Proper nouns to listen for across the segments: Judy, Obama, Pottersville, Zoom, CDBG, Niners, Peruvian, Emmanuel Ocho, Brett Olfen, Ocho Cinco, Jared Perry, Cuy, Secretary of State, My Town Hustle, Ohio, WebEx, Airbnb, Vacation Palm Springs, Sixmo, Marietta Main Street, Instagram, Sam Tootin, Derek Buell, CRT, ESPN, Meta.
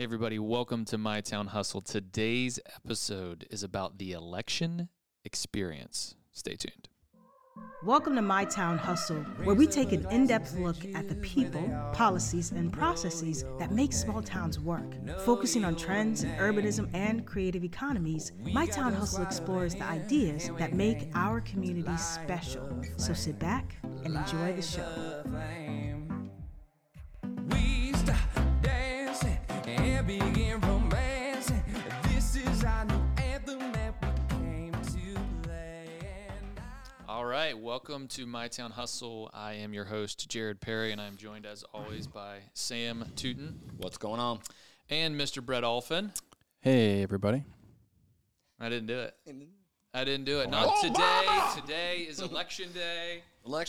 Hey everybody, welcome to My Town Hustle. Today's episode is about the election experience. Stay tuned. Welcome to My Town Hustle, where we take an in-depth look at the people, policies, and processes that make small towns work. Focusing on trends in urbanism and creative economies, My Town Hustle explores the ideas that make our community special. So sit back and enjoy the show. All right, welcome to My Town Hustle. I am your host, Jared Perry, and I'm joined as always by Sam Tootin. What's going on? And Mr. Brett Olfen. Hey, everybody. I didn't do it. Not today. Today is election day.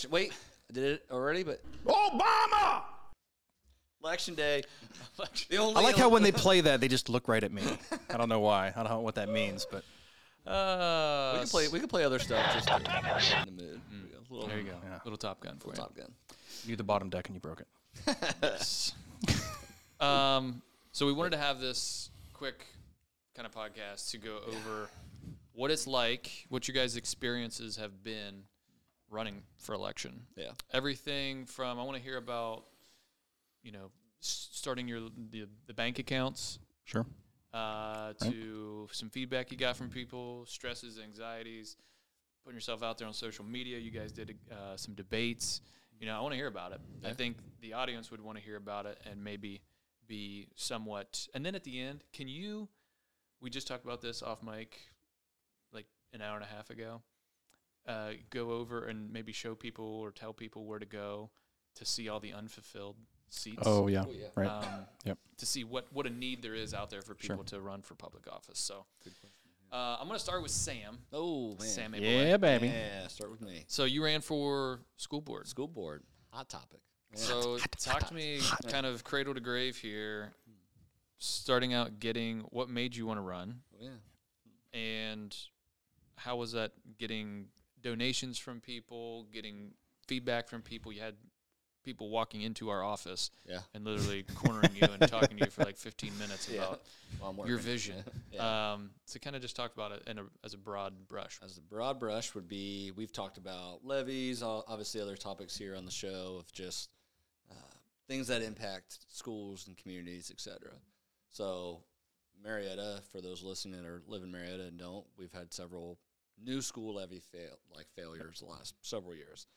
Wait, I did it already, but... Obama! Election day. I like how when they play that, they just look right at me. I don't know why. I don't know what that means, but... We can play other stuff. Just in the mood. Mm. There you go. Yeah. Little Top Gun for you. Top Gun. You get the bottom deck and you broke it. Yes. So we wanted to have this quick kind of podcast to go over what it's like, what your guys' experiences have been running for election. Yeah. Everything from I want to hear about, starting the bank accounts. Sure. To some feedback you got from people, stresses, anxieties, putting yourself out there on social media. You guys did some debates. I want to hear about it. Yeah. I think the audience would want to hear about it and maybe be somewhat. And then at the end, we just talked about this off mic like an hour and a half ago, go over and maybe show people or tell people where to go to see all the unfulfilled seats. Oh yeah. Right. Yep. To see what a need there is out there for people to run for public office. So I'm going to start with Sam. Oh, man. Sam Abel. Yeah, baby. Yeah, start with me. So you ran for school board. School board. Hot topic. Yeah. So talk to me kind of cradle to grave here, starting out getting what made you want to run. Oh, yeah. And how was that getting donations from people, getting feedback from people? You had people walking into our office and literally cornering you and talking to you for like 15 minutes about your vision. Yeah. So kind of just talk about it as a broad brush. As a broad brush would be, we've talked about levies, obviously other topics here on the show of just things that impact schools and communities, etc. So Marietta, for those listening or live in Marietta and don't, we've had several new school levy failures the last several years.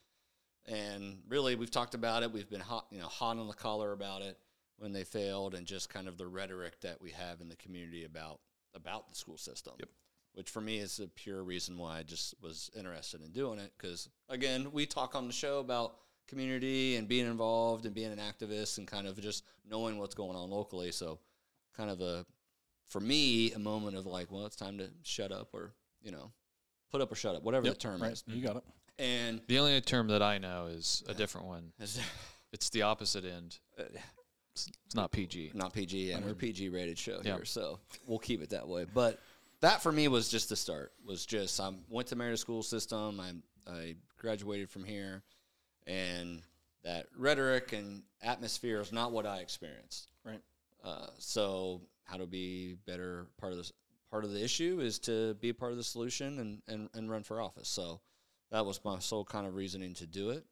And really, we've talked about it. We've been hot on the collar about it when they failed, and just kind of the rhetoric that we have in the community about the school system, which for me is a pure reason why I just was interested in doing it. Because again, we talk on the show about community and being involved and being an activist and kind of just knowing what's going on locally. So, kind of for me a moment of like, well, it's time to shut up or put up or shut up, whatever the term is. You got it. And the only term that I know is a different one. It's the opposite end. It's not PG. Not PG, and we're PG-rated show here, so we'll keep it that way. But that for me was just the start. Was just I went to Marietta school system. I graduated from here, and that rhetoric and atmosphere is not what I experienced. Right. So how to be better part of the issue is to be part of the solution and run for office. So. That was my sole kind of reasoning to do it.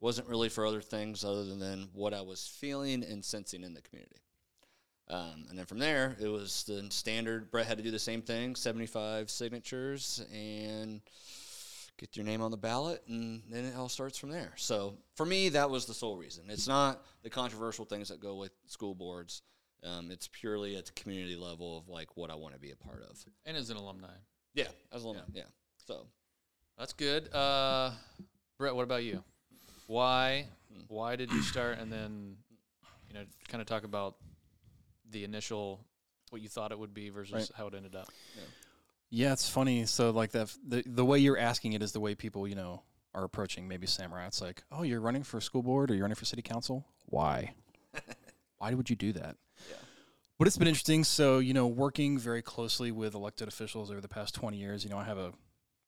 Wasn't really for other things other than what I was feeling and sensing in the community. And then from there, it was the standard. Brett had to do the same thing, 75 signatures, and get your name on the ballot, and then it all starts from there. So for me, that was the sole reason. It's not the controversial things that go with school boards. It's purely at the community level of, like, what I want to be a part of. And as an alumni. Yeah, as an alumni, So... That's good. Brett, what about you? Why did you start? And then, kind of talk about the initial, what you thought it would be versus how it ended up. Yeah, it's funny. So, like, that, the way you're asking it is the way people, are approaching maybe Samurai. It's like, oh, you're running for school board or you're running for city council? Why? Why would you do that? Yeah. But it's been interesting. So, working very closely with elected officials over the past 20 years, I have a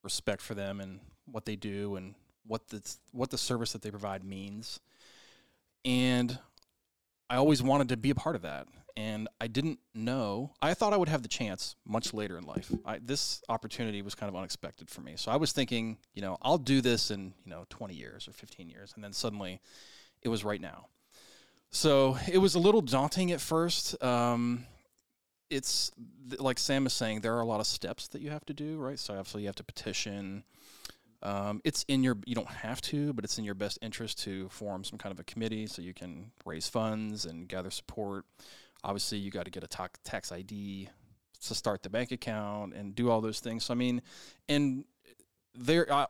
respect for them and what they do and what the service that they provide means. And I always wanted to be a part of that. and I didn't know. I thought I would have the chance much later in life. This opportunity was kind of unexpected for me. So I was thinking, I'll do this in, 20 years or 15 years. And then suddenly it was right now. So it was a little daunting at first. It's like Sam is saying, there are a lot of steps that you have to do, right? So obviously you have to petition. You don't have to, but it's in your best interest to form some kind of a committee so you can raise funds and gather support. Obviously, you got to get a tax ID to start the bank account and do all those things. So,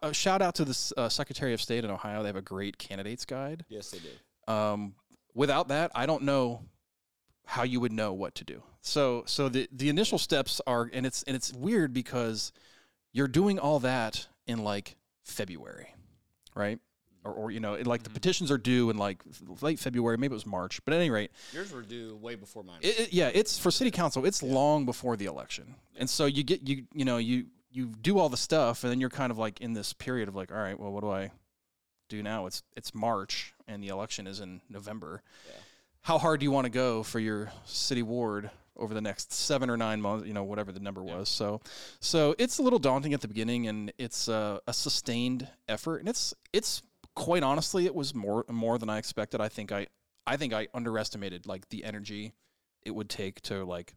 a shout out to the Secretary of State in Ohio. They have a great candidate's guide. Yes, they do. Without that, I don't know how you would know what to do. So the initial steps are, and it's weird because you're doing all that in like February, right? Or the petitions are due in like late February, maybe it was March, but at any rate. Yours were due way before mine. It's for city council, it's long before the election. And so you get, you do all the stuff and then you're kind of like in this period of like, all right, well, what do I do now? It's March and the election is in November. Yeah. How hard do you want to go for your city ward over the next 7 or 9 months, whatever the number was. So it's a little daunting at the beginning, and it's a sustained effort. And it's quite honestly, it was more than I expected. I think I underestimated like the energy it would take to like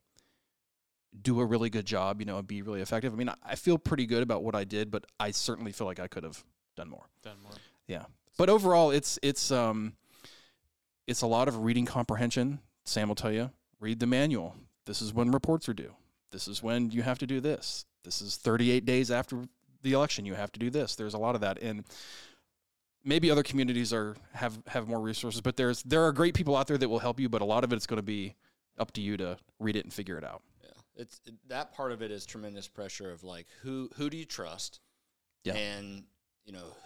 do a really good job, and be really effective. I feel pretty good about what I did, but I certainly feel like I could have done more. Yeah. But overall, it's a lot of reading comprehension. Sam will tell you, read the manual. This is when reports are due. This is when you have to do this. This is 38 days after the election. You have to do this. There's a lot of that. And maybe other communities have more resources, but there are great people out there that will help you, but a lot of it's going to be up to you to read it and figure it out. Yeah. That part of it is tremendous pressure of like, who do you trust? Yeah. And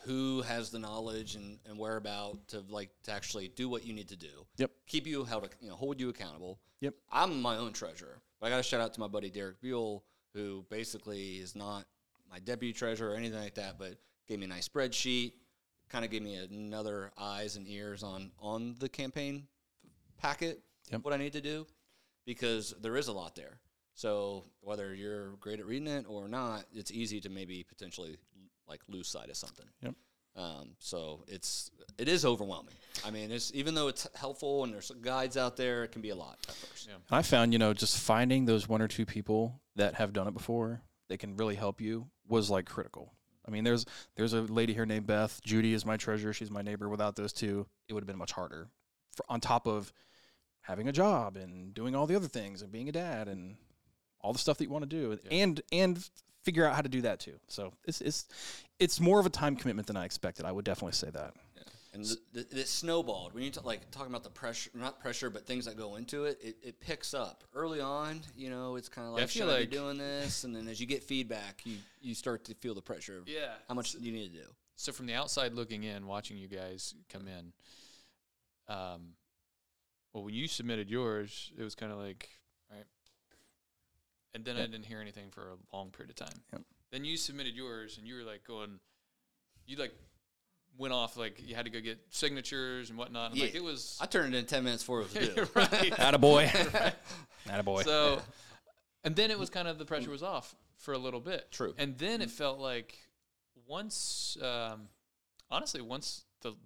who has the knowledge and whereabout to actually do what you need to do. Yep. Keep you held, hold you accountable. Yep. I'm my own treasurer, but I got to shout out to my buddy, Derek Buell, who basically is not my deputy treasurer or anything like that, but gave me a nice spreadsheet, kind of gave me another eyes and ears on the campaign packet, what I need to do, because there is a lot there. So whether you're great at reading it or not, it's easy to maybe potentially like lose sight of something. Yep. So it is overwhelming. Even though it's helpful and there's guides out there, it can be a lot at first. Yeah. I found, just finding those one or two people that have done it before that can really help you was like critical. There's a lady here named Beth. Judy is my treasurer. She's my neighbor. Without those two, it would have been much harder. On top of having a job and doing all the other things and being a dad and all the stuff that you want to do and figure out how to do that too. So it's more of a time commitment than I expected. I would definitely say that. Yeah. And it snowballed. When you talking about the pressure, not pressure, but things that go into it, it picks up early on. It's kind of like, should I be doing this? And then as you get feedback, you start to feel the pressure of how much you need to do. So from the outside looking in, watching you guys come in, when you submitted yours, it was kind of like, and then I didn't hear anything for a long period of time. Yep. Then you submitted yours, and you were, went off, you had to go get signatures and whatnot. And it was... I turned it in 10 minutes before it was due. Right. Attaboy. Right. Attaboy. So, and then it was kind of the pressure was off for a little bit. True. And then it felt like once the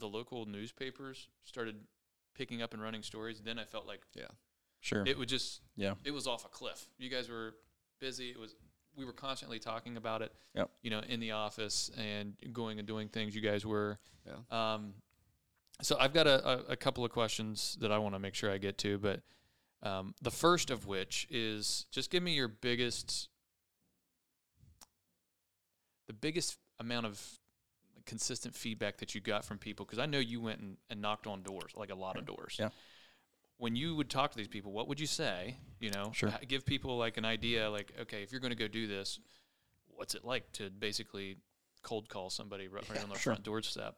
local newspapers started picking up and running stories, then I felt like... yeah. Sure. It would just, it was off a cliff. You guys were busy. We were constantly talking about it, in the office and going and doing things. You guys were. Yeah. So I've got a couple of questions that I want to make sure I get to, but the first of which is just give me your biggest amount of consistent feedback that you got from people. Cause I know you went and knocked on doors, like a lot of doors. Yeah. When you would talk to these people, what would you say? Sure. Give people like an idea, like, okay, if you're going to go do this, what's it like to basically cold call somebody right on their front doorstep?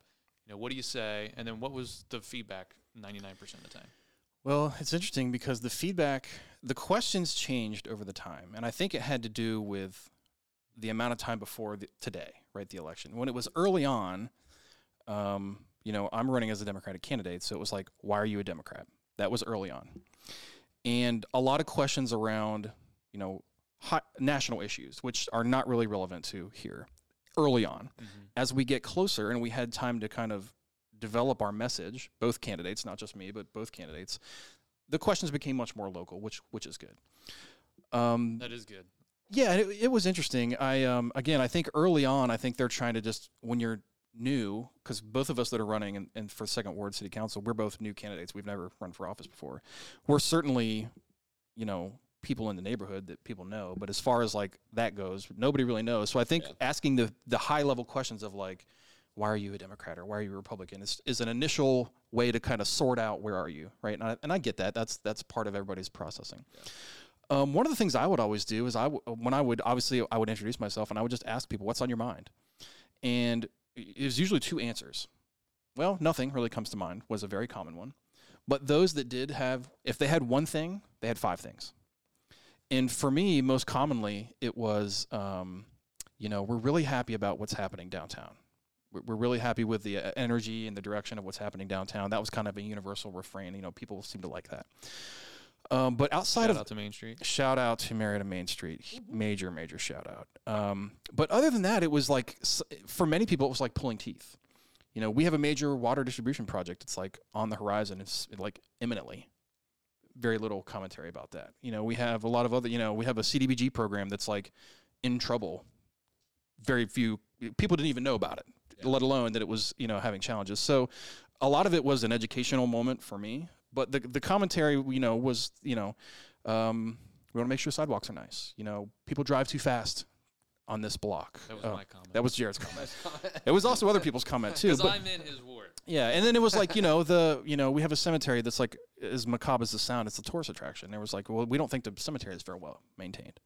What do you say? And then what was the feedback 99% of the time? Well, it's interesting because the questions changed over the time. And I think it had to do with the amount of time before today, right? The election. When it was early on, I'm running as a Democratic candidate. So it was like, why are you a Democrat? That was early on. and a lot of questions around, you know, national issues, which are not really relevant to here early on. Mm-hmm. As we get closer and we had time to kind of develop our message, both candidates, not just me, but both candidates, the questions became much more local, which is good. That is good. Yeah, it was interesting. I think early on, I think they're trying to just, when you're new, because both of us that are running and for second ward city council, we're both new candidates. We've never run for office before. We're certainly, you know, people in the neighborhood that people know, but as far as like that goes, nobody really knows. So I think asking the high level questions of like, why are you a Democrat or why are you a Republican is an initial way to kind of sort out where are you, right? And I get that. That's part of everybody's processing. Yeah. One of the things I would always do is I would introduce myself and I would just ask people, what's on your mind? And it was usually two answers. Well, nothing really comes to mind was a very common one. But those that did have, if they had one thing, they had five things. And for me, most commonly, it was, you know, we're really happy about what's happening downtown. We're really happy with the energy and the direction of what's happening downtown. That was kind of a universal refrain. You know, people seem to like that. But outside of... Shout out to Main Street. Shout out to Marietta Main Street. Major, major shout out. But other than that, it was like, for many people, it was like pulling teeth. You know, we have a major water distribution project. It's like on the horizon. It's like imminently. Very little commentary about that. You know, we have a lot of other, you know, we have a CDBG program that's like in trouble. Very few people didn't even know about it. Let alone that it was, you know, having challenges. So a lot of it was an educational moment for me, but the commentary, you know, was, you know, we want to make sure sidewalks are nice. You know, people drive too fast on this block. That was my comment. That was Jared's comment. It was also other people's comment too. Because I'm in his ward. Yeah. And then it was like, you know, we have a cemetery that's like as macabre as the sound. It's a tourist attraction. And it was like, well, we don't think the cemetery is very well maintained.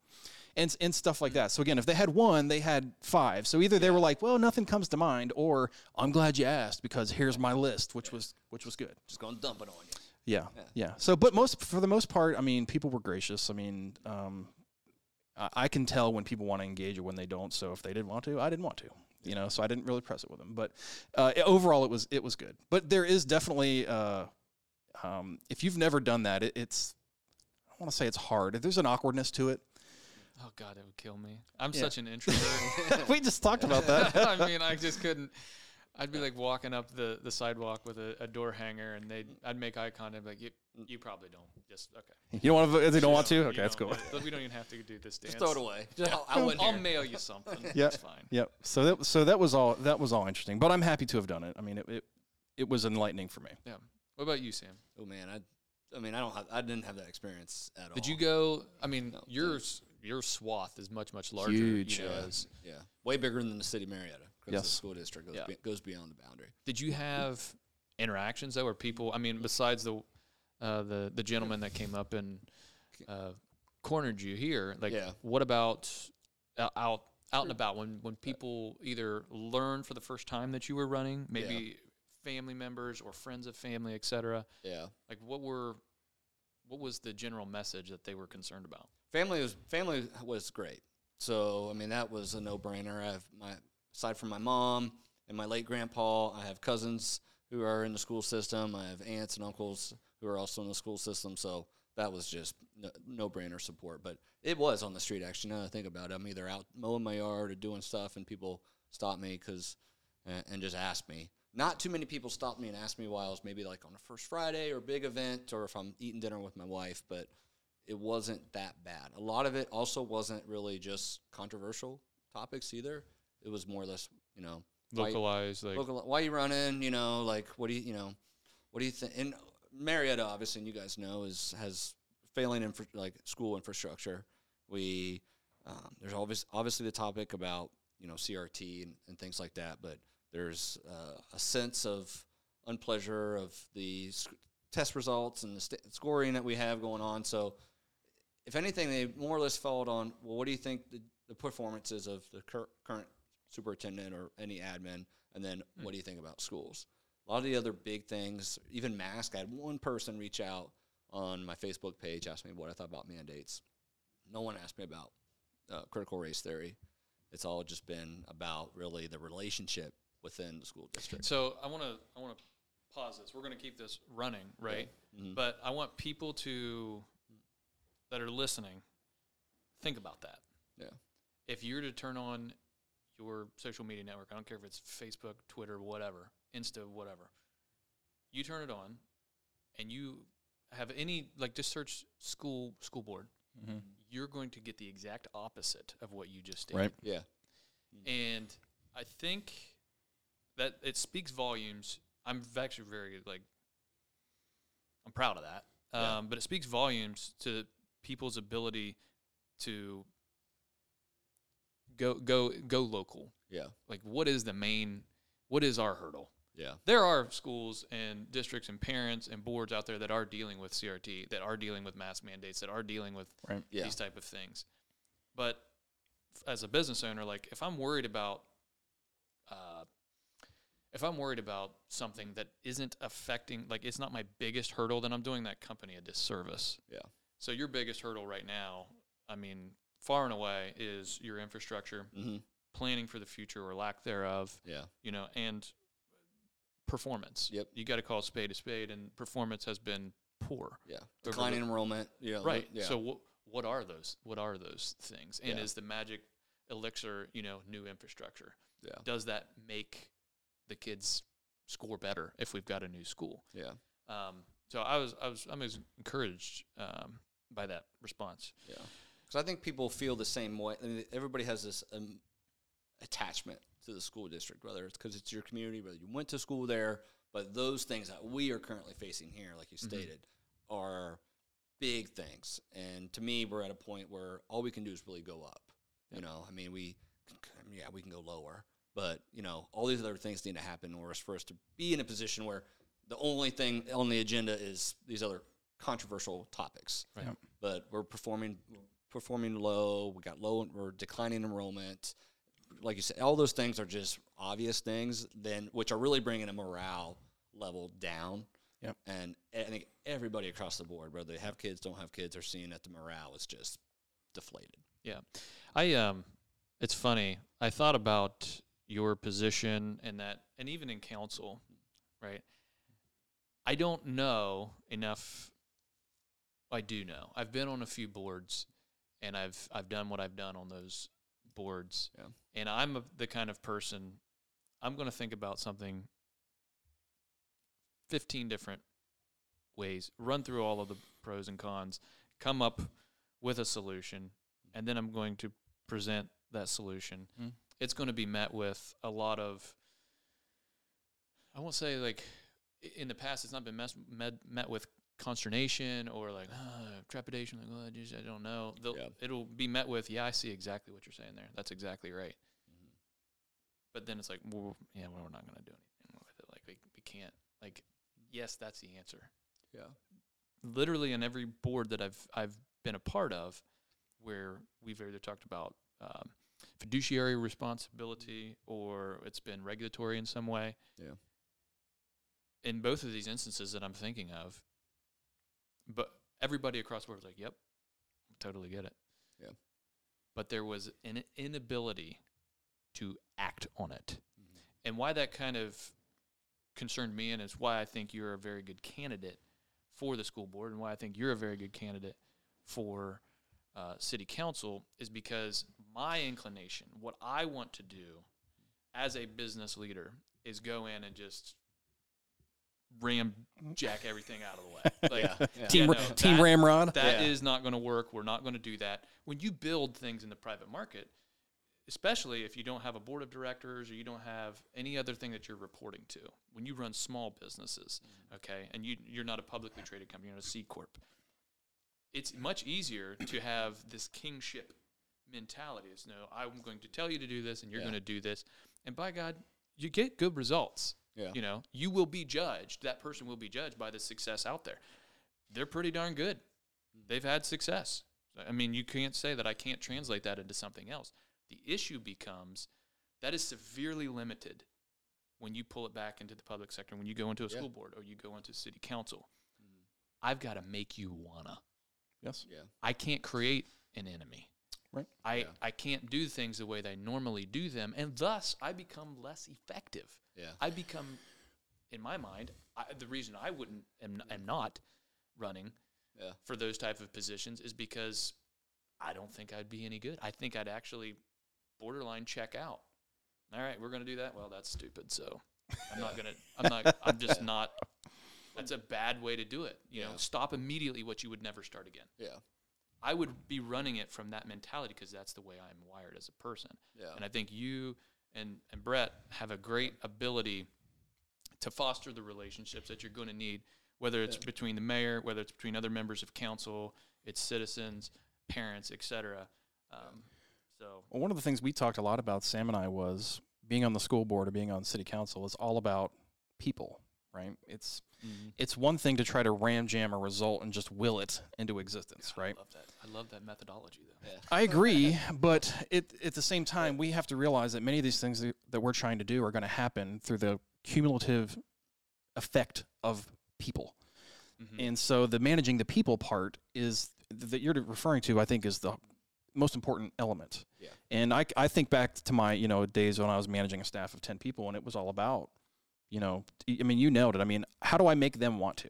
And stuff like that. So again, if they had one, they had five. So either they were like, well, nothing comes to mind, or I'm glad you asked because here's my list, which was good. Just gonna dump it on you. Yeah. So, but for the most part, I mean, people were gracious. I mean, I can tell when people want to engage or when they don't. So if they didn't want to, I didn't want to. You know, so I didn't really press it with them. But overall, it was good. But there is definitely, if you've never done that, it's I don't want to say it's hard. There's an awkwardness to it. Oh, God, it would kill me. I'm such an introvert. We just talked about that. I mean, I just couldn't. I'd be, like, walking up the sidewalk with a door hanger, and I'd make eye contact. Like, you probably don't. Just, okay. You don't want to? They don't want to? Okay, that's cool. We don't even have to do this dance. Just throw it away. Just, I'll mail you something. That's fine. Yep. So that was all interesting. But I'm happy to have done it. I mean, it was enlightening for me. Yeah. What about you, Sam? Oh, man, I didn't have that experience at all. Did you go? I mean, no, yours. Your swath is much, much larger. Huge. You know, way bigger than the city of Marietta. Yes. The school district goes beyond the boundary. Did you have interactions, though, where people, I mean, besides the gentleman that came up and cornered you here, like, what about out and about when people either learn for the first time that you were running, maybe family members or friends of family, et cetera? Yeah. Like, what was the general message that they were concerned about? Family was great. So, I mean, that was a no-brainer. Aside from my mom and my late grandpa, I have cousins who are in the school system. I have aunts and uncles who are also in the school system. So that was just no-brainer support. But it was on the street, actually, now that I think about it. I'm either out mowing my yard or doing stuff, and people stop me and just ask me. Not too many people stopped me and asked me why I was maybe like on a first Friday or a big event or if I'm eating dinner with my wife, but it wasn't that bad. A lot of it also wasn't really just controversial topics either. It was more or less, you know, localized. Why are you running? You know, like what do you think? And Marietta, obviously, and you guys know, has failing in like school infrastructure. We there's obviously the topic about, you know, CRT and things like that, but there's a sense of unpleasure of the test results and the scoring that we have going on. So, if anything, they more or less followed on, well, what do you think the performance is of the current superintendent or any admin? And then what do you think about schools? A lot of the other big things, even masks. I had one person reach out on my Facebook page, ask me what I thought about mandates. No one asked me about critical race theory. It's all just been about really the relationship within the school district. So I want to pause this. We're going to keep this running, right? Yeah. Mm-hmm. But I want people to that are listening, think about that. Yeah. If you're to turn on your social media network, I don't care if it's Facebook, Twitter, whatever, Insta, whatever, you turn it on and you have any, like, just search school board, mm-hmm. you're going to get the exact opposite of what you just did. Right. Yeah. And I think that it speaks volumes. I'm actually very, like, I'm proud of that. Yeah. But it speaks volumes to people's ability to go local. Yeah. Like, what is our hurdle? Yeah. There are schools and districts and parents and boards out there that are dealing with CRT, that are dealing with mask mandates, that are dealing with right. yeah. these type of things. But as a business owner, like, if I'm worried about something that isn't affecting, like, it's not my biggest hurdle, then I'm doing that company a disservice. Yeah. So your biggest hurdle right now, I mean, far and away, is your infrastructure, mm-hmm. planning for the future or lack thereof. Yeah. You know, and performance. Yep. You got to call a spade, and performance has been poor. Yeah. Declining enrollment. Yeah. Right. Yeah. So what are those? What are those things? And yeah. is the magic elixir, you know, new infrastructure? Yeah. Does that make the kids score better if we've got a new school? Yeah. So I'm encouraged by that response. Yeah. Because I think people feel the same way. I mean, everybody has this attachment to the school district, whether it's because it's your community, whether you went to school there. But those things that we are currently facing here, like you stated, mm-hmm. are big things. And to me, we're at a point where all we can do is really go up. Yeah. You know, I mean, we can go lower. But, you know, all these other things need to happen in order for us to be in a position where the only thing on the agenda is these other controversial topics. Right. Yeah. But we're performing low. We got low. We're declining enrollment. Like you said, all those things are just obvious things, then, which are really bringing a morale level down. Yep. And I think everybody across the board, whether they have kids, don't have kids, are seeing that the morale is just deflated. Yeah. It's funny. I thought about your position and that, and even in council, right? I don't know enough. I do know. I've been on a few boards, and I've done what I've done on those boards. Yeah. And I'm the kind of person, I'm going to think about something 15 different ways, run through all of the pros and cons, come up with a solution, and then I'm going to present that solution. Mm. It's going to be met with a lot of, I won't say, like, in the past, it's not been met with consternation or, like, trepidation, like, well, I don't know. Yeah. It'll be met with, yeah, I see exactly what you're saying there. That's exactly right. Mm-hmm. But then it's like, well, yeah, well, we're not going to do anything with it. Like, we can't. Like, yes, that's the answer. Yeah. Literally on every board that I've been a part of, where we've either talked about fiduciary responsibility or it's been regulatory in some way. Yeah. In both of these instances that I'm thinking of, but everybody across the board was like, yep, totally get it. Yeah. But there was an inability to act on it. Mm-hmm. And why that kind of concerned me, and it's why I think you're a very good candidate for the school board, and why I think you're a very good candidate for city council, is because my inclination, what I want to do as a business leader, is go in and just jack everything out of the way. Like, yeah. Team Ramrod. That is not going to work. We're not going to do that. When you build things in the private market, especially if you don't have a board of directors or you don't have any other thing that you're reporting to, when you run small businesses, okay, and you're not a publicly traded company, you're not a C Corp, it's much easier to have this kingship mentality. It's, no, I'm going to tell you to do this, and you're going to do this. And by God, you get good results. Yeah. You know, you will be judged. That person will be judged by the success out there. They're pretty darn good. They've had success. I mean, you can't say that I can't translate that into something else. The issue becomes that is severely limited when you pull it back into the public sector, when you go into a school board or you go into city council. Mm-hmm. I've got to make you wanna. Yes. Yeah. I can't create an enemy. Right. I can't do things the way they normally do them, and thus I become less effective. Yeah. I become, in my mind, the reason I wouldn't am not running for those type of positions is because I don't think I'd be any good. I think I'd actually borderline check out. All right, we're going to do that. Well, that's stupid. So I'm not going to, I'm just not, that's a bad way to do it. You know, stop immediately what you would never start again. Yeah. I would be running it from that mentality because that's the way I'm wired as a person. Yeah. And I think you and Brett have a great ability to foster the relationships that you're going to need, whether it's between the mayor, whether it's between other members of council, it's citizens, parents, et cetera. Well, one of the things we talked a lot about, Sam and I, was being on the school board or being on city council is all about people, right? It's one thing to try to ram jam a result and just will it into existence, right? I love that. I love that methodology, though. Yeah. I agree, but at the same time, we have to realize that many of these things that we're trying to do are going to happen through the cumulative effect of people. Mm-hmm. And so the managing the people part is that you're referring to, I think, is the most important element. Yeah. And I think back to my, days when I was managing a staff of 10 people, and it was all about, you nailed it. I mean, how do I make them want to?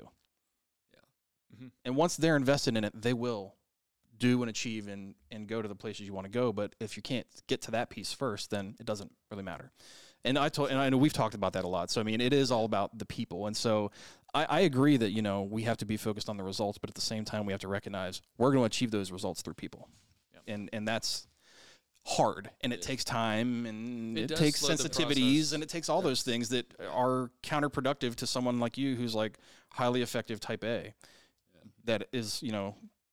Yeah. Mm-hmm. And once they're invested in it, they will do and achieve and go to the places you want to go. But if you can't get to that piece first, then it doesn't really matter. And I know we've talked about that a lot. So, I mean, it is all about the people. And so I agree that, we have to be focused on the results, but at the same time, we have to recognize we're going to achieve those results through people. Yep. And that's hard, and it takes time, and it takes sensitivities, and it takes all those things that are counterproductive to someone like you who's like highly effective type A that is,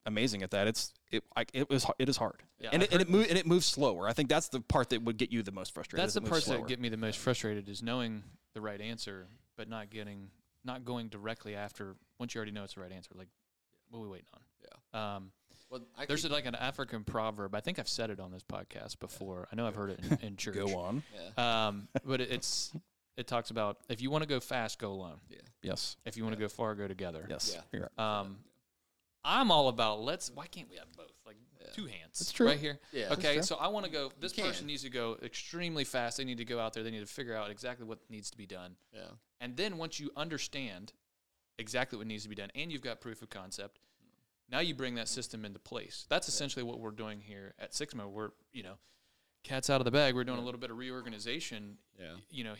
amazing at that. It is hard. Yeah, and it moves slower. I think that's the part that would get you the most frustrated. That's the part that would get me the most frustrated is knowing the right answer, but not going directly after once you already know it's the right answer. Like, what are we waiting on? Yeah. There's an African proverb. I think I've said it on this podcast before. I know I've heard it in church. Go on. Yeah. But it talks about if you want to go fast, go alone. Yeah. Yes. If you want to go far, go together. Yes. Yeah. I'm all about why can't we have both? Like two hands. That's true. Right here. Yeah. Okay. So I want to go, this person needs to go extremely fast. They need to go out there. They need to figure out exactly what needs to be done. Yeah. And then once you understand exactly what needs to be done and you've got proof of concept, now you bring that system into place. That's essentially what we're doing here at Sixmo. We're, cat's out of the bag. We're doing a little bit of reorganization,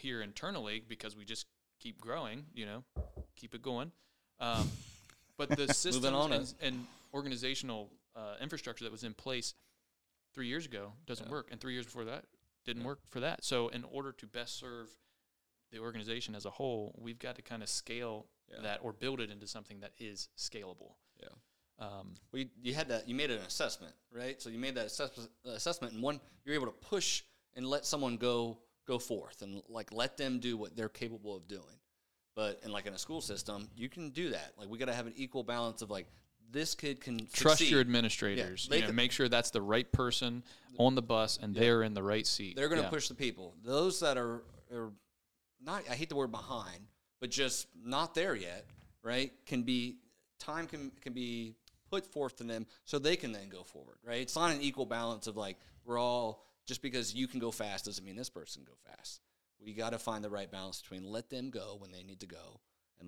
here internally because we just keep growing, keep it going. But the system and organizational infrastructure that was in place 3 years ago doesn't work, and 3 years before that didn't work for that. So in order to best serve the organization as a whole, we've got to kind of scale that or build it into something that is scalable. Yeah. You made an assessment, right? So you made that assessment, and you're able to push and let someone go forth and let them do what they're capable of doing. But in a school system, you can do that. We got to have an equal balance of this kid can trust succeed. Your administrators. Yeah, make sure that's the right person on the bus and they're in the right seat. They're going to push the people. Those that are not, I hate the word behind, but just not there yet, right? Time can be put forth to them so they can then go forward, right? It's not an equal balance of we're all, just because you can go fast doesn't mean this person can go fast. We got to find the right balance between let them go when they need to go,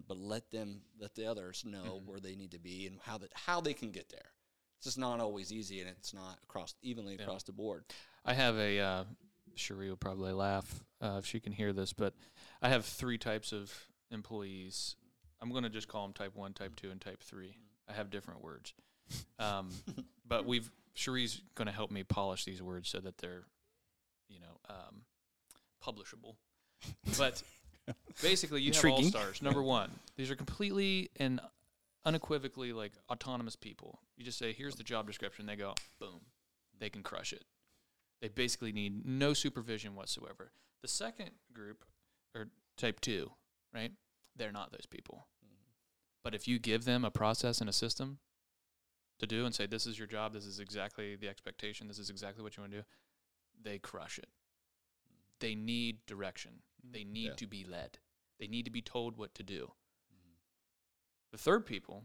but let the others know where they need to be and how they can get there. It's just not always easy, and it's not evenly across the board. I have a Cherie will probably laugh if she can hear this, but I have three types of employees. I'm going to just call them type 1, type 2, and type 3. I have different words, but Cherie's going to help me polish these words so that they're, publishable. But basically, you have all-stars. Number one, these are completely and unequivocally autonomous people. You just say, here's the job description. They go, boom. They can crush it. They basically need no supervision whatsoever. The second group, or type 2, right, they're not those people. But if you give them a process and a system to do and say, this is your job, this is exactly the expectation, this is exactly what you want to do, they crush it. They need direction. They need to be led. They need to be told what to do. Mm-hmm. The third people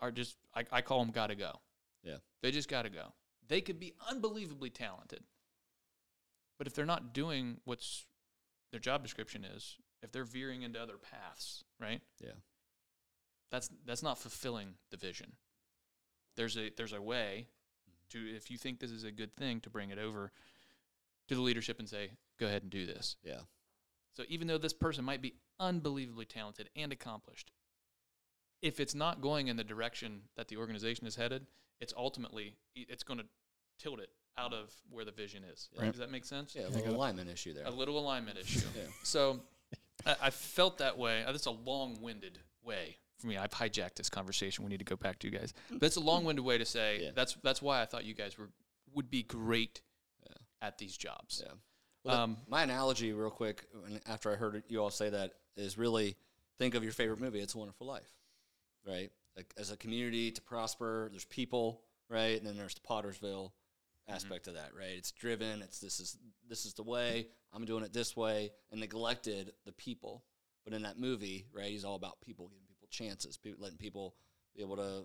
are just, I call them gotta go. Yeah. They just gotta go. They could be unbelievably talented. But if they're not doing what's their job description is, if they're veering into other paths, right? Yeah. That's not fulfilling the vision. there's a way to, if you think this is a good thing, to bring it over to the leadership and say, go ahead and do this. Yeah. So even though this person might be unbelievably talented and accomplished, if it's not going in the direction that the organization is headed, it's ultimately, it's going to tilt it out of where the vision is. Right? Right. Does that make sense? Yeah, a little alignment issue there. A little alignment issue. Yeah. So I felt that way. That's a long-winded way for me. I've hijacked this conversation. We need to go back to you guys. But it's a long-winded way to say that's why I thought you guys would be great at these jobs. Yeah. Well, my analogy real quick, after I heard you all say that, is really think of your favorite movie, It's a Wonderful Life, right? Like, as a community to prosper, there's people, right? And then there's the Pottersville aspect of that, right? It's driven, it's this is the way, I'm doing it this way, and neglected the people. But in that movie, right, he's all about people, giving people chances, letting people be able to,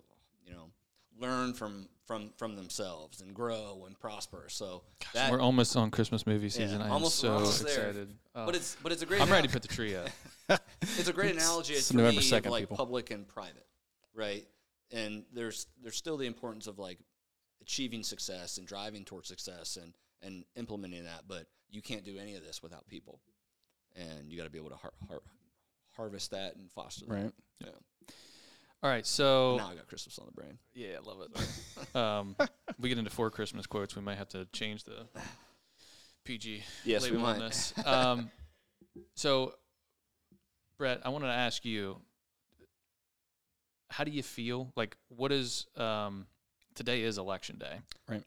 learn from themselves and grow and prosper. So we're almost on Christmas movie season. Yeah, I'm almost excited. But it's a great. I'm ready to put the tree up. It's a great analogy to me, 2nd, like people. Public and private, right? And there's still the importance of like achieving success and driving towards success and implementing that. But you can't do any of this without people, and you got to be able to harvest that and foster that. Right. Yeah. All right, so... Now I got Christmas on the brain. Yeah, I love it. We get into 4 Christmas quotes. We might have to change the PG label on this. So, Brett, I wanted to ask you, how do you feel? Like, what is... today is Election Day. Right.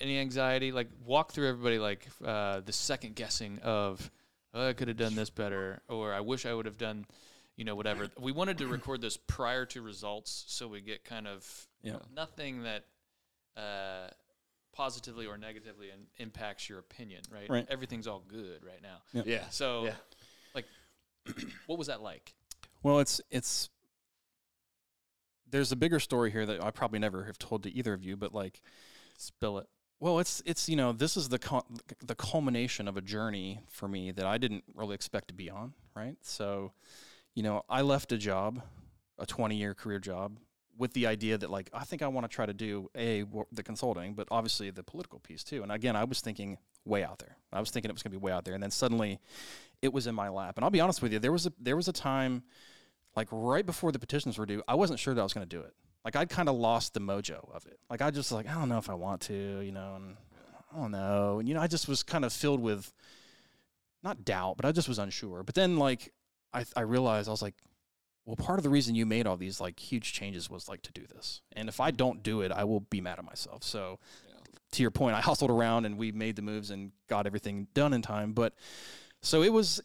Any anxiety? Like, walk through everybody, like, the second-guessing of, I could have done this better, or I wish I would have done... whatever. We wanted to record this prior to results so we get kind of nothing that positively or negatively impacts your opinion, right? Right. Everything's all good right now. Yeah. So, like, what was that like? Well, it's there's a bigger story here that I probably never have told to either of you, but, like... Spill it. Well, it's this is the culmination of a journey for me that I didn't really expect to be on, right? So... I left a job, a 20-year career job, with the idea that, like, I think I want to try to do, the consulting, but obviously the political piece too. And again, I was thinking way out there. I was thinking it was going to be way out there. And then suddenly it was in my lap. And I'll be honest with you, there was a time, like, right before the petitions were due, I wasn't sure that I was going to do it. Like, I kind of lost the mojo of it. Like, I just was like, I don't know if I want to, and I don't know. And, I just was kind of filled with, not doubt, but I just was unsure. But then, like... I realized, I was like, well, part of the reason you made all these, like, huge changes was, like, to do this. And if I don't do it, I will be mad at myself. So to your point, I hustled around and we made the moves and got everything done in time. But so it was,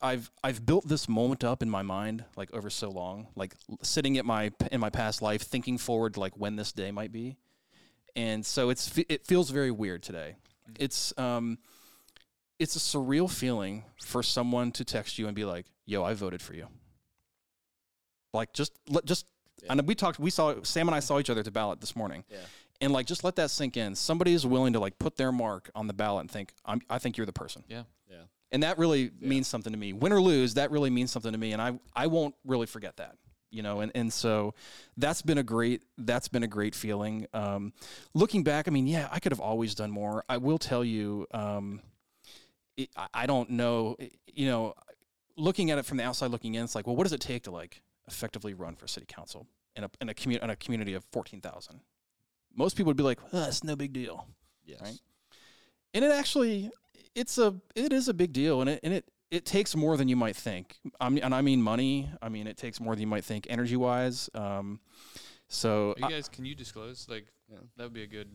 I've built this moment up in my mind, like, over so long, like, sitting at in my past life, thinking forward to, like, when this day might be. And so it feels very weird today. Mm-hmm. It's a surreal feeling for someone to text you and be like, yo, I voted for you. Like, and Sam and I saw each other at the ballot this morning. Yeah. And, like, just let that sink in. Somebody is willing to, like, put their mark on the ballot and think, I think you're the person. Yeah. Yeah. And that really means something to me. Win or lose, that really means something to me. And I won't really forget that. And so that's been a great feeling. Looking back, I mean, I could have always done more. I will tell you, I don't know, looking at it from the outside looking in, it's like, well, what does it take to, like, effectively run for city council in a community of 14,000? Most people would be like, that's no big deal. Yes. Right? And it actually, it is a big deal. And it takes more than you might think. I mean money. I mean, it takes more than you might think energy wise. So you guys, can you disclose, like, that would be a good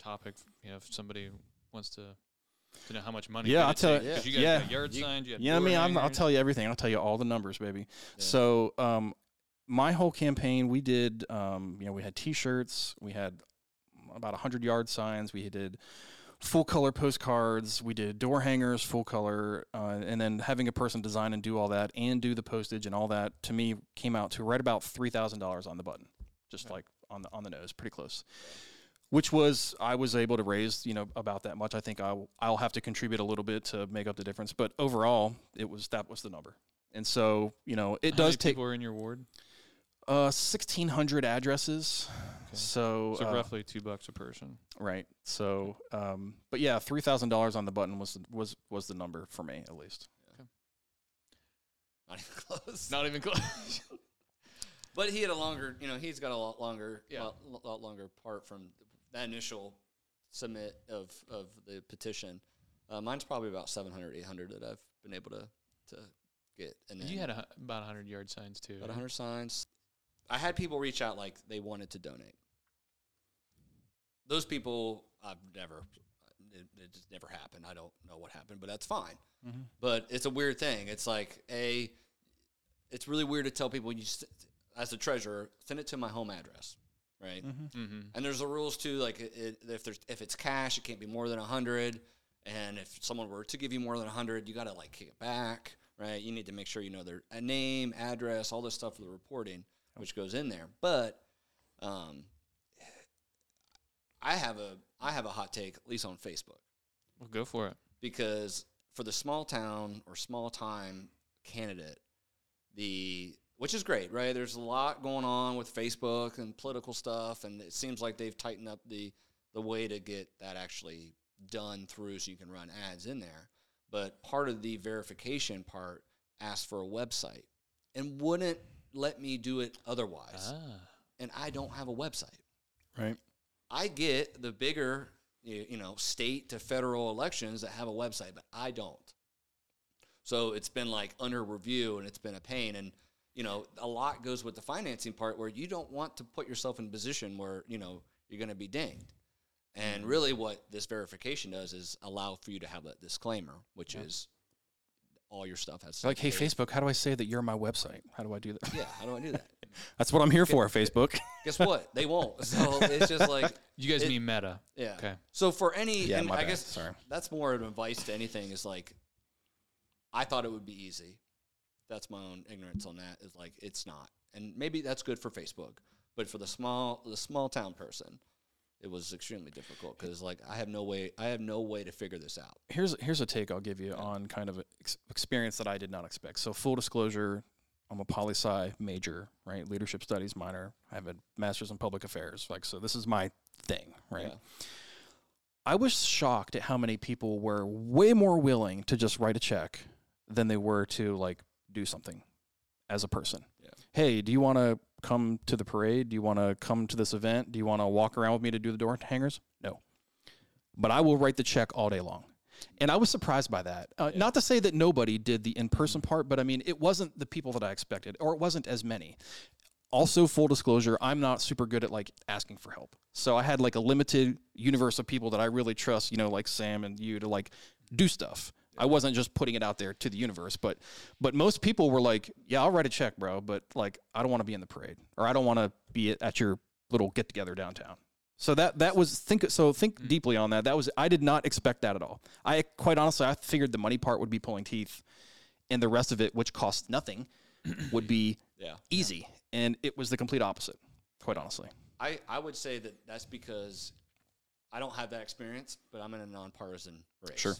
topic. If somebody wants to know how much money. Yeah, I'll tell you. Because you got yard signs. You know what I mean? I'll tell you everything. I'll tell you all the numbers, baby. Yeah. So my whole campaign, we did, we had T-shirts. We had about 100 yard signs. We did full-color postcards. We did door hangers, full-color. And then having a person design and do all that and do the postage and all that, to me, came out to right about $3,000 on the button. Just like on the nose, pretty close. Which was, I was able to raise, about that much. I think I'll have to contribute a little bit to make up the difference. But overall, that was the number. And so, it does take. How many people were in your ward? 1,600 addresses. Okay. So roughly $2 a person. Right. So, but yeah, $3,000 on the button was the number for me, at least. Yeah. Okay. Not even close. Not even close. But he had a longer, you know, he's got a lot longer, lot longer part from that initial submit of the petition. Mine's probably about 700, 800 that I've been able to get. And then you had about 100 yard signs too. About 100 signs. I had people reach out like they wanted to donate. Those people, it just never happened. I don't know what happened, but that's fine. Mm-hmm. But it's a weird thing. It's like it's really weird to tell people you just, as a treasurer, send it to my home address, right? Mm-hmm. Mm-hmm. And there's the rules too. Like if it's cash, it can't be more than 100. And if someone were to give you more than 100, you got to like kick it back, right? You need to make sure you know their name, address, all this stuff for the reporting, which goes in there. But I have a hot take, at least on Facebook. Well, go for it. Because for the small town or small time candidate, which is great, right? There's a lot going on with Facebook and political stuff, and it seems like they've tightened up the way to get that actually done through so you can run ads in there. But part of the verification part asked for a website and wouldn't let me do it otherwise. And I don't have a website. Right. I get the bigger, you know, state to federal elections that have a website, but I don't. So it's been like under review and it's been a pain. And, you know, a lot goes with the financing part where you don't want to put yourself in a position where, you know, you're going to be dinged. And really what this verification does is allow for you to have that disclaimer, which is all your stuff has to like, hey, Facebook, how do I say that you're my website? How do I do that? Yeah, how do I do that? That's what I'm here for, Facebook. Guess what? They won't. So it's just like. You guys mean Meta. Yeah. Okay. So for any, yeah, I guess that's more of advice to anything is like, I thought it would be easy. That's my own ignorance on that. Is like it's not, and maybe that's good for Facebook, but for the small town person, it was extremely difficult because like I have no way to figure this out. Here's a take I'll give you on kind of experience that I did not expect. So full disclosure, I'm a poli sci major, right? Leadership studies minor. I have a master's in public affairs. Like so, this is my thing, right? Yeah. I was shocked at how many people were way more willing to just write a check than they were to like. Do something as a person. Yeah. Hey, do you want to come to the parade? Do you want to come to this event? Do you want to walk around with me to do the door hangers? No. But I will write the check all day long. And I was surprised by that. Not to say that nobody did the in-person part, but I mean, it wasn't the people that I expected, or it wasn't as many. Also, full disclosure, I'm not super good at like asking for help. So I had like a limited universe of people that I really trust, you know, like Sam and you to like do stuff. I wasn't just putting it out there to the universe, but most people were like, yeah, I'll write a check, bro, but like I don't want to be in the parade or I don't want to be at your little get together downtown. So that was think deeply on that. That was I did not expect that at all. I quite honestly I figured the money part would be pulling teeth and the rest of it, which costs nothing, would be easy. And it was the complete opposite, quite honestly. I would say that's because I don't have that experience, but I'm in a nonpartisan race. Sure.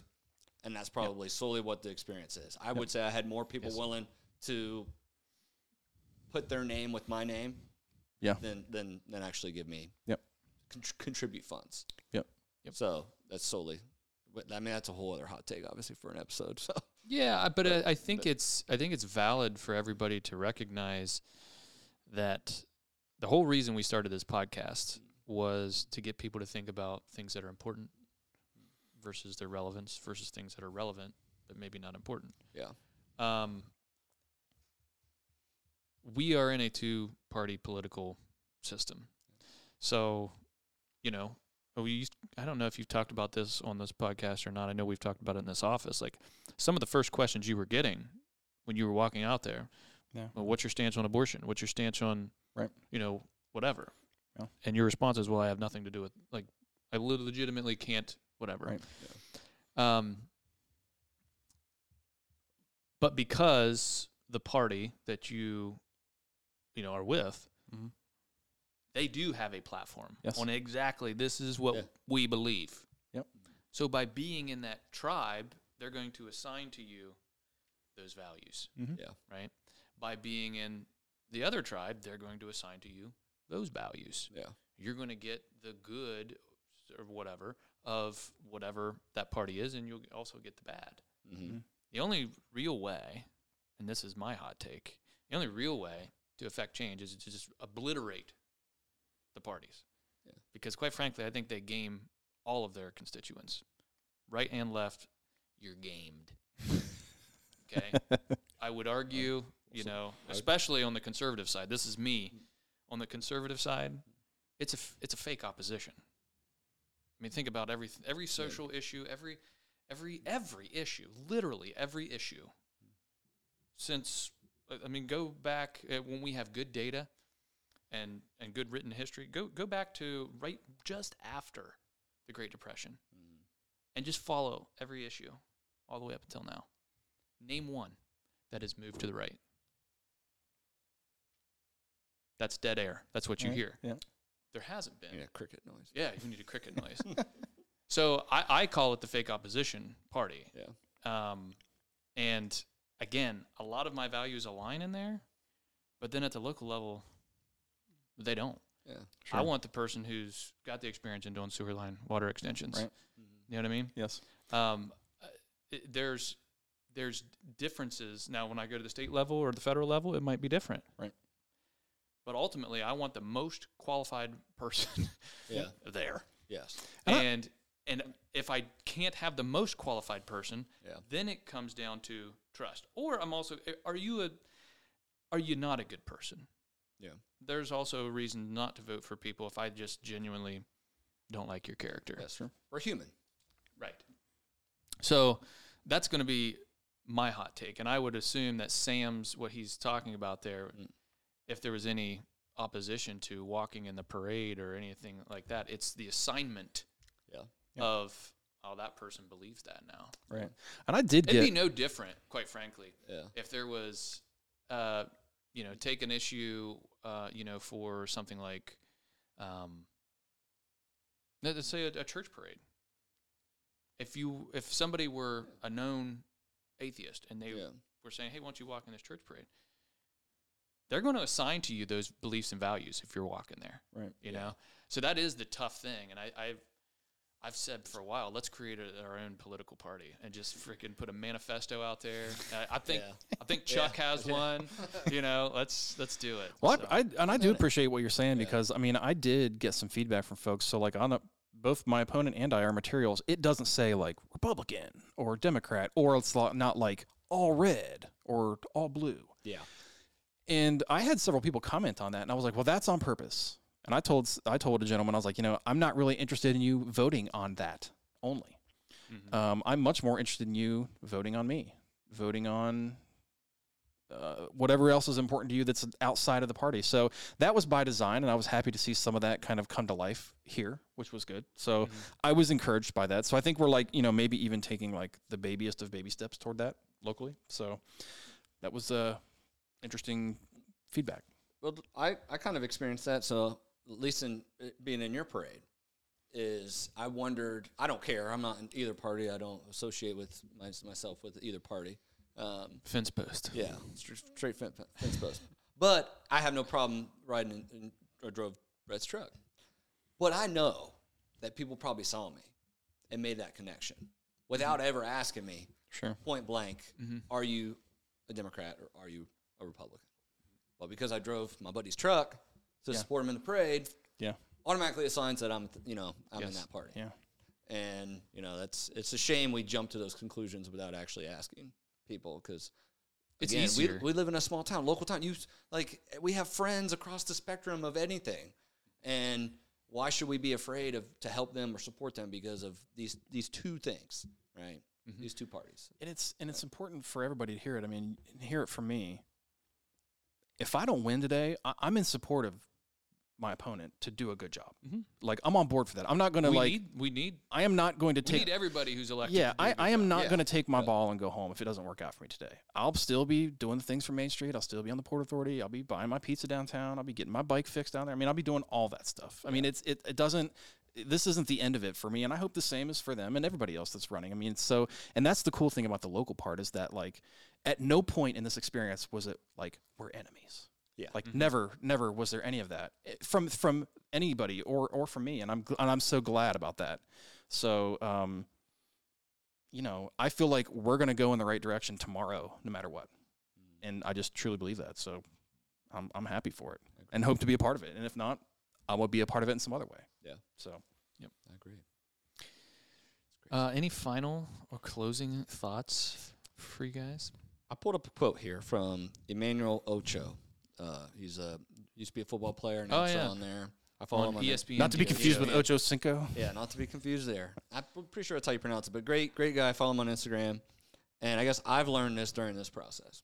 And that's probably solely what the experience is. I would say I had more people willing to put their name with my name than actually give me contribute funds. Yep. So that's solely – I mean, that's a whole other hot take, obviously, for an episode. So yeah, but I think it's valid for everybody to recognize that the whole reason we started this podcast was to get people to think about things that are important versus their relevance versus things that are relevant but maybe not important. Yeah. We are in a two-party political system. So, you know, I don't know if you've talked about this on this podcast or not. I know we've talked about it in this office. Like some of the first questions you were getting when you were walking out there, well, what's your stance on abortion? What's your stance on, you know, whatever? Yeah. And your response is, well, I have nothing to do with, like, I legitimately can't whatever. Right. Yeah. But because the party that you are with, they do have a platform on exactly this is what we believe. Yep. So by being in that tribe, they're going to assign to you those values. Mm-hmm. Yeah. Right. By being in the other tribe, they're going to assign to you those values. Yeah. You're going to get the good or whatever of whatever that party is, and you'll also get the bad. Mm-hmm. The only real way, and this is my hot take, the only real way to affect change is to just obliterate the parties. Yeah. Because quite frankly, I think they game all of their constituents. Right and left, you're gamed. Okay? I would argue, you know, especially on the conservative side, this is me, on the conservative side, it's a fake opposition. I mean, think about every social issue, every issue, literally every issue. Since, I mean, go back when we have good data and good written history, go back to right just after the Great Depression and just follow every issue all the way up until now. Name one that has moved to the right. That's dead air. That's what you hear. Yeah. There hasn't been. Yeah, cricket noise. Yeah, you need a cricket noise. So I call it the fake opposition party. Yeah. And again, a lot of my values align in there, but then at the local level, they don't. Yeah. Sure. I want the person who's got the experience in doing sewer line water extensions. Right. Mm-hmm. You know what I mean? Yes. There's differences. Now, when I go to the state level or the federal level, it might be different. Right. But ultimately, I want the most qualified person there. Yes. And if I can't have the most qualified person, then it comes down to trust. Or I'm also, are you not a good person? Yeah. There's also a reason not to vote for people if I just genuinely don't like your character. Yes, sir. We're human. Right. So that's going to be my hot take. And I would assume that Sam's, what he's talking about there, if there was any opposition to walking in the parade or anything like that, it's the assignment of, oh, that person believes that now. Right. And I did It'd be no different, quite frankly, if there was, take an issue, for something like, let's say a church parade. If somebody were a known atheist and they were saying, hey, why don't you walk in this church parade? They're going to assign to you those beliefs and values if you're walking there. Right. You know? So that is the tough thing. And I've said for a while, let's create our own political party and just freaking put a manifesto out there. I think Chuck has one. You know, let's do it. Well, so. I do appreciate what you're saying because, I mean, I did get some feedback from folks. So, like, both my opponent and I are materials. It doesn't say, like, Republican or Democrat, or it's not, like, all red or all blue. Yeah. And I had several people comment on that, and I was like, well, that's on purpose. And I told a gentleman, I was like, I'm not really interested in you voting on that only. Mm-hmm. I'm much more interested in you voting on me, voting on whatever else is important to you that's outside of the party. So that was by design, and I was happy to see some of that kind of come to life here, which was good. So I was encouraged by that. So I think we're like, maybe even taking like the babyest of baby steps toward that locally. So that was interesting feedback. Well, I kind of experienced that. So at least in being in your parade is I wondered, I don't care. I'm not in either party. I don't associate with myself with either party. Fence post. Yeah. Straight fence post. But I have no problem riding in or drove Brett's truck. But I know that people probably saw me and made that connection without ever asking me point blank, are you a Democrat or are you a Republican? Well, because I drove my buddy's truck to support him in the parade, automatically assigns that I'm in that party. Yeah. And, it's a shame we jump to those conclusions without actually asking people because, again, we live in a small town, local town. We have friends across the spectrum of anything. And why should we be afraid to help them or support them because of these two things, right? Mm-hmm. These two parties. And it's important for everybody to hear it. I mean, hear it from me. If I don't win today, I'm in support of my opponent to do a good job. Mm-hmm. Like, I'm on board for that. I'm not going to, like... I am not going to take... We need everybody who's elected. Yeah, I am not going to take my ball and go home if it doesn't work out for me today. I'll still be doing the things for Main Street. I'll still be on the Port Authority. I'll be buying my pizza downtown. I'll be getting my bike fixed down there. I mean, I'll be doing all that stuff. I mean, it doesn't... This isn't the end of it for me, and I hope the same is for them and everybody else that's running. I mean, so... And that's the cool thing about the local part is that, like, at no point in this experience was it, like, we're enemies. Yeah. Like mm-hmm. never was there any of that from anybody or from me. And I'm so glad about that. So, you know, I feel like we're going to go in the right direction tomorrow, no matter what. And I just truly believe that. So I'm happy for it and hope to be a part of it. And if not, I will be a part of it in some other way. Yeah. So, yep. I agree. Any final or closing thoughts for you guys? I pulled up a quote here from Emmanuel Ocho. He's used to be a football player. Now he's on there. I follow him on ESPN. Not to be confused with Ocho Cinco. Yeah, not to be confused there. I'm pretty sure that's how you pronounce it. But great guy. Follow him on Instagram. And I guess I've learned this during this process.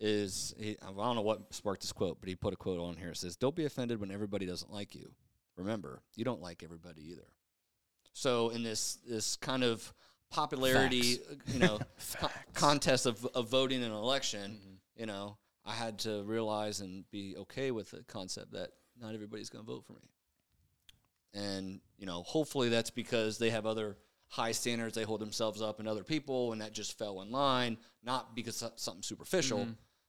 I don't know what sparked this quote, but he put a quote on here. It says, "Don't be offended when everybody doesn't like you. Remember, you don't like everybody either." So in this kind of popularity, Facts. You know, contest of voting in an election, mm-hmm. you know, I had to realize and be okay with the concept that not everybody's going to vote for me. And, you know, hopefully that's because they have other high standards they hold themselves up and other people, and that just fell in line, not because something superficial.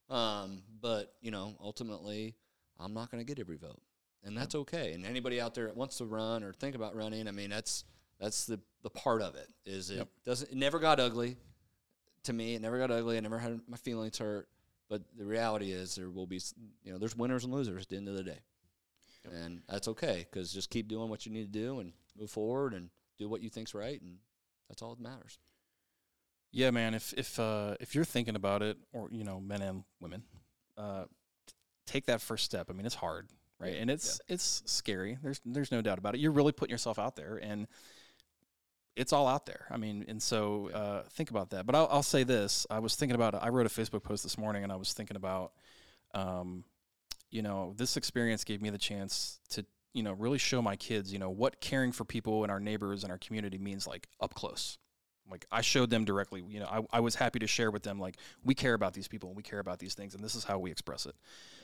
Mm-hmm. But, you know, ultimately I'm not going to get every vote. And that's okay. And anybody out there that wants to run or think about running, I mean, that's the part of it. Is it doesn't? It never got ugly to me. It never got ugly. I never had my feelings hurt. But the reality is, there will be, you know, there's winners and losers at the end of the day, and that's okay. Because just keep doing what you need to do and move forward and do what you think's right, and that's all that matters. Yeah, man. If you're thinking about it, or you know, men and women, take that first step. I mean, it's hard. Right. And it's scary. There's no doubt about it. You're really putting yourself out there, and it's all out there. I mean, and so think about that. But I'll say this. I was thinking about, I wrote a Facebook post this morning, and I was thinking about, you know, this experience gave me the chance to, you know, really show my kids, you know, what caring for people and our neighbors and our community means, like, up close. Like, I showed them directly, you know, I was happy to share with them, like, we care about these people and we care about these things, and this is how we express it.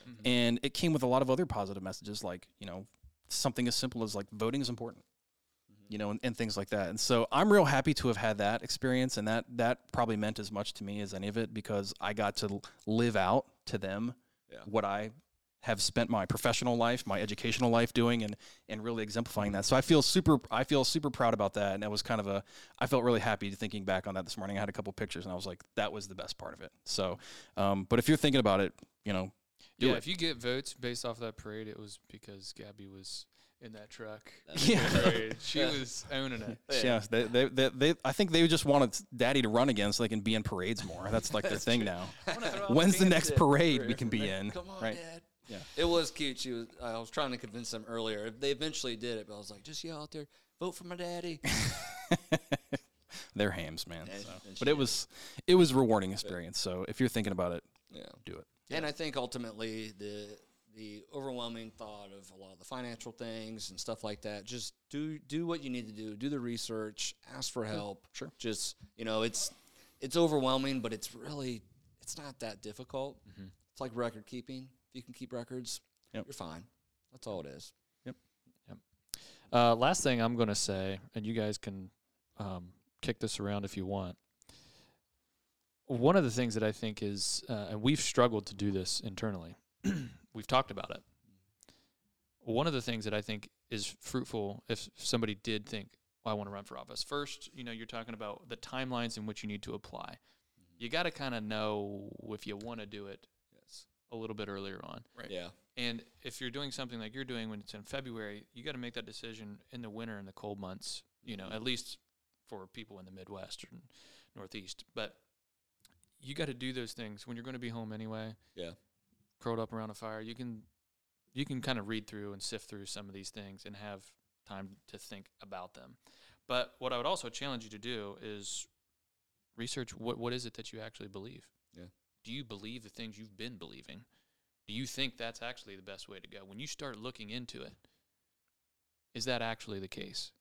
Mm-hmm. And it came with a lot of other positive messages, like, you know, something as simple as, like, voting is important, mm-hmm. you know, and things like that. And so I'm real happy to have had that experience, and that probably meant as much to me as any of it, because I got to live out to them what I have spent my professional life, my educational life doing, and really exemplifying that. So I feel super proud about that. And that was kind of I felt really happy thinking back on that this morning. I had a couple pictures, and I was like, that was the best part of it. So, but if you're thinking about it, you know, do it. If you get votes based off that parade, it was because Gabby was in that truck. She was owning it. Yeah, they I think they just wanted Daddy to run again so they can be in parades more. That's like their thing now. When's the next parade we can be in? Come on, right? Dad. Yeah, it was cute. I was trying to convince them earlier. They eventually did it, but I was like, just yell out there, vote for my daddy. They're hams, man. So. But it was a rewarding experience. So if you're thinking about it, do it. And I think ultimately the overwhelming thought of a lot of the financial things and stuff like that, just do what you need to do. Do the research. Ask for help. Sure. Just, you know, it's overwhelming, but it's not that difficult. Mm-hmm. It's like record keeping. You can keep records. You're fine. That's all it is. Yep. Last thing I'm going to say, and you guys can kick this around if you want. One of the things that I think is, and we've struggled to do this internally. We've talked about it. One of the things that I think is fruitful, if somebody did think, well, I want to run for office. First, you know, you're talking about the timelines in which you need to apply. You got to kind of know if you want to do it a little bit earlier on. Right. Yeah. And if you're doing something like you're doing when it's in February, you got to make that decision in the winter and the cold months, you know, at least for people in the Midwest or Northeast. But you got to do those things when you're going to be home anyway. Yeah. Curled up around a fire. You can kind of read through and sift through some of these things and have time to think about them. But what I would also challenge you to do is research what is it that you actually believe. Yeah. Do you believe the things you've been believing? Do you think that's actually the best way to go? When you start looking into it, is that actually the case?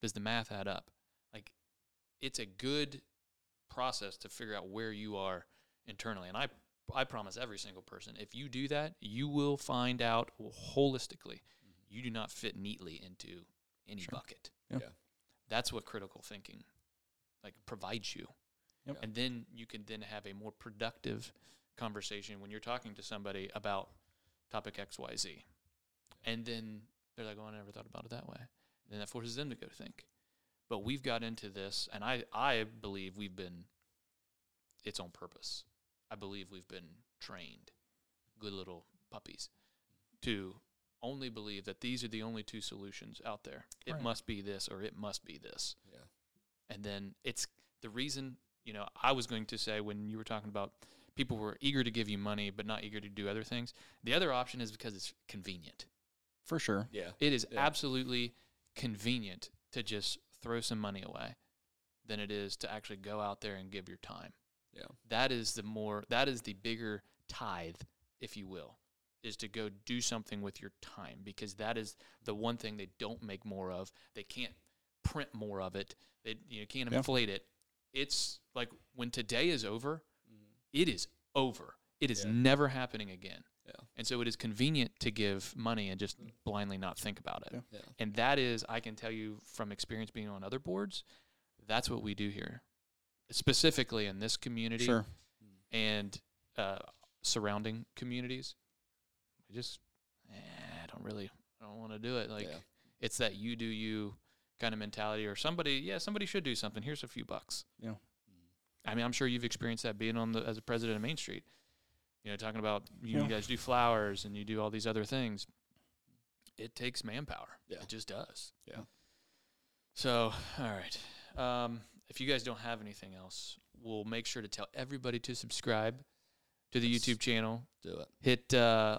Does the math add up? Like, it's a good process to figure out where you are internally. And I promise every single person, if you do that, you will find out holistically you do not fit neatly into any bucket. Yeah. That's what critical thinking provides you. Yep. And then you can have a more productive conversation when you're talking to somebody about topic XYZ. And then they're like, oh, I never thought about it that way. And then that forces them to go think. But we've got into this, and I believe we've been, it's on purpose. I believe we've been trained, good little puppies, to only believe that these are the only two solutions out there. It right. must be this or it must be this. Yeah. And then it's the reason, you know, I was going to say when you were talking about people were eager to give you money but not eager to do other things, the other option is because it's convenient. For sure. Yeah. It is absolutely convenient to just throw some money away than it is to actually go out there and give your time. Yeah. That is the bigger tithe, if you will, is to go do something with your time, because that is the one thing they don't make more of. They can't print more of it. They can't inflate it. It's like when today is over, it is over. It is never happening again. Yeah. And so it is convenient to give money and just blindly not think about it. Yeah. Yeah. And that is, I can tell you from experience being on other boards, that's what we do here, specifically in this community sure. and surrounding communities. I just, I don't want to do it. Like it's that you do you kind of mentality, or somebody should do something. Here's a few bucks. Yeah. I mean, I'm sure you've experienced that being as a president of Main Street, talking about you guys do flowers and you do all these other things. It takes manpower. Yeah. It just does. Yeah. So, all right. If you guys don't have anything else, we'll make sure to tell everybody to subscribe to the YouTube channel. Do it. Hit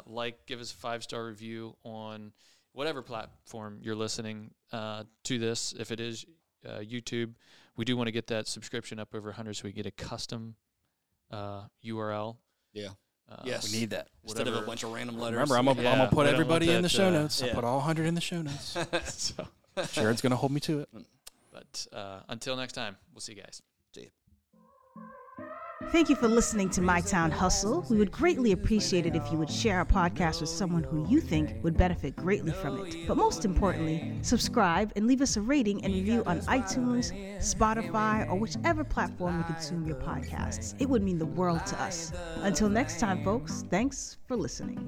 like, give us a 5-star review on whatever platform you're listening to this. If it is YouTube, we do want to get that subscription up over 100 so we get a custom URL. Yeah. Yes. We need that. Whatever. Instead of a bunch of random letters. Remember, I'm going to put everybody in the show notes. Yeah. I'll put all 100 in the show notes. So Jared's going to hold me to it. But until next time, we'll see you guys. Thank you for listening to My Town Hustle. We would greatly appreciate it if you would share our podcast with someone who you think would benefit greatly from it. But most importantly, subscribe and leave us a rating and review on iTunes, Spotify, or whichever platform you consume your podcasts. It would mean the world to us. Until next time, folks, thanks for listening.